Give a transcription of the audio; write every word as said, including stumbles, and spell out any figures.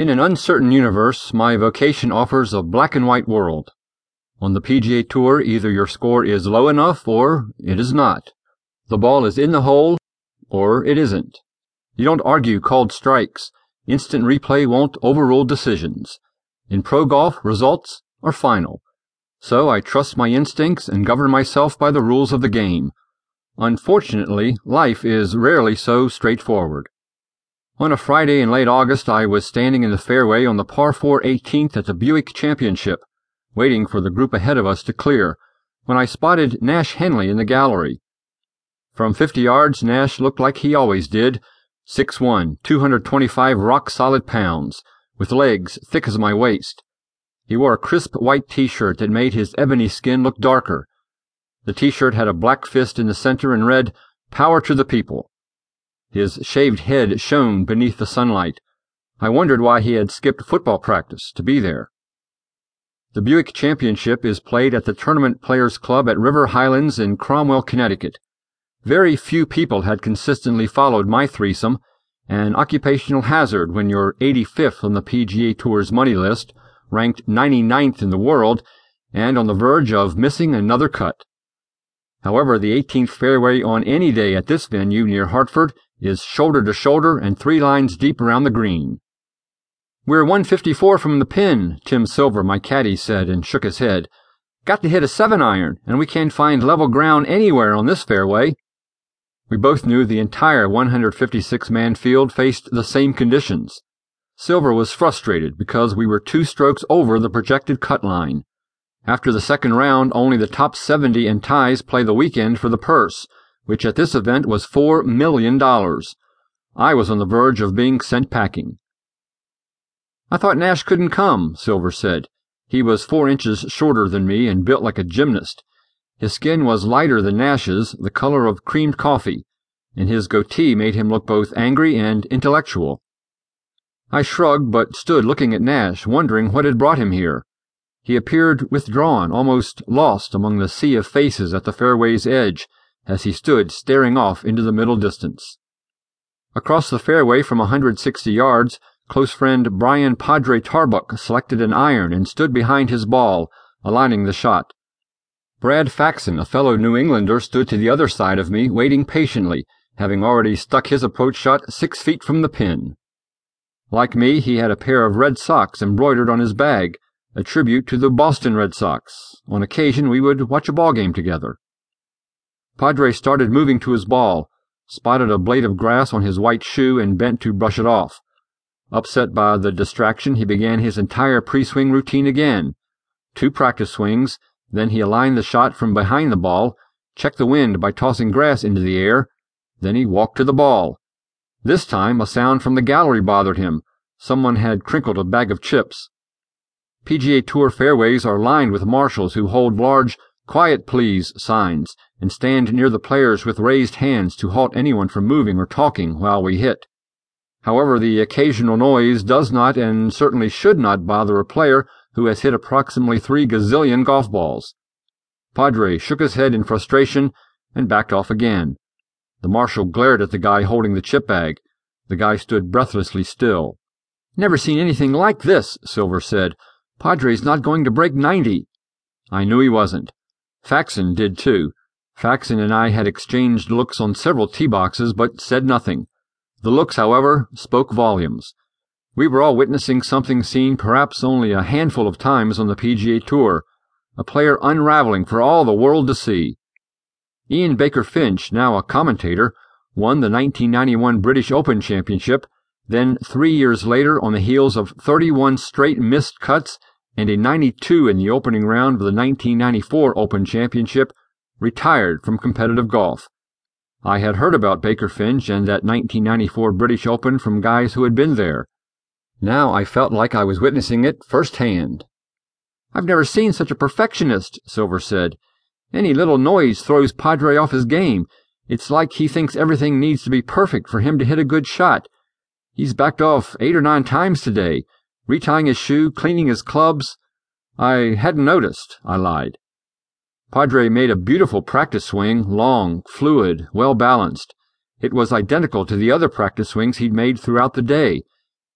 In an uncertain universe, my vocation offers a black-and-white world. On the P G A Tour, either your score is low enough or it is not. The ball is in the hole or it isn't. You don't argue called strikes. Instant replay won't overrule decisions. In pro golf, results are final. So I trust my instincts and govern myself by the rules of the game. Unfortunately, life is rarely so straightforward. On a Friday in late August, I was standing in the fairway on the par four eighteenth at the Buick Championship, waiting for the group ahead of us to clear, when I spotted Nash Henley in the gallery. From fifty yards, Nash looked like he always did, six foot one, two hundred twenty-five rock-solid pounds, with legs thick as my waist. He wore a crisp white T-shirt that made his ebony skin look darker. The T-shirt had a black fist in the center and read, "Power to the People." His shaved head shone beneath the sunlight. I wondered why he had skipped football practice to be there. The Buick Championship is played at the Tournament Players Club at River Highlands in Cromwell, Connecticut. Very few people had consistently followed my threesome, an occupational hazard when you're eighty-fifth on the P G A Tour's money list, ranked ninety-ninth in the world, and on the verge of missing another cut. However, the eighteenth fairway on any day at this venue near Hartford is shoulder to shoulder and three lines deep around the green. "We're one fifty-four from the pin," Tim Silver, my caddy, said and shook his head. "Got to hit a seven iron, and we can't find level ground anywhere on this fairway." We both knew the entire one hundred fifty-six man field faced the same conditions. Silver was frustrated because we were two strokes over the projected cut line. After the second round, only the top seventy and ties play the weekend for the purse, which at this event was four million dollars. I was on the verge of being sent packing. "I thought Nash couldn't come," Silver said. He was four inches shorter than me and built like a gymnast. His skin was lighter than Nash's, the color of creamed coffee, and his goatee made him look both angry and intellectual. I shrugged but stood looking at Nash, wondering what had brought him here. He appeared withdrawn, almost lost among the sea of faces at the fairway's edge, as he stood staring off into the middle distance. Across the fairway from one hundred sixty yards, close friend Brian Padre Tarbuck selected an iron and stood behind his ball, aligning the shot. Brad Faxon, a fellow New Englander, stood to the other side of me, waiting patiently, having already stuck his approach shot six feet from the pin. Like me, he had a pair of Red Sox embroidered on his bag, a tribute to the Boston Red Sox. On occasion, we would watch a ball game together. Padre started moving to his ball, spotted a blade of grass on his white shoe, and bent to brush it off. Upset by the distraction, he began his entire pre-swing routine again. Two practice swings, then he aligned the shot from behind the ball, checked the wind by tossing grass into the air, then he walked to the ball. This time, a sound from the gallery bothered him. Someone had crinkled a bag of chips. P G A Tour fairways are lined with marshals who hold large "Quiet please" signs and stand near the players with raised hands to halt anyone from moving or talking while we hit. However, the occasional noise does not and certainly should not bother a player who has hit approximately three gazillion golf balls. Padre shook his head in frustration and backed off again. The marshal glared at the guy holding the chip bag. The guy stood breathlessly still. "Never seen anything like this," Silver said. "Padre's not going to break ninety." I knew he wasn't. Faxon did too. Faxon and I had exchanged looks on several tee boxes, but said nothing. The looks, however, spoke volumes. We were all witnessing something seen perhaps only a handful of times on the P G A Tour, a player unraveling for all the world to see. Ian Baker Finch, now a commentator, won the nineteen ninety-one British Open Championship, then three years later on the heels of thirty-one straight missed cuts and a ninety-two in the opening round of the nineteen ninety-four Open Championship, retired from competitive golf. I had heard about Baker Finch and that nineteen ninety-four British Open from guys who had been there. Now I felt like I was witnessing it firsthand. "I've never seen such a perfectionist," Silver said. "Any little noise throws Padre off his game. It's like he thinks everything needs to be perfect for him to hit a good shot. He's backed off eight or nine times today, retying his shoe, cleaning his clubs." "I hadn't noticed," I lied. Padre made a beautiful practice swing, long, fluid, well-balanced. It was identical to the other practice swings he'd made throughout the day,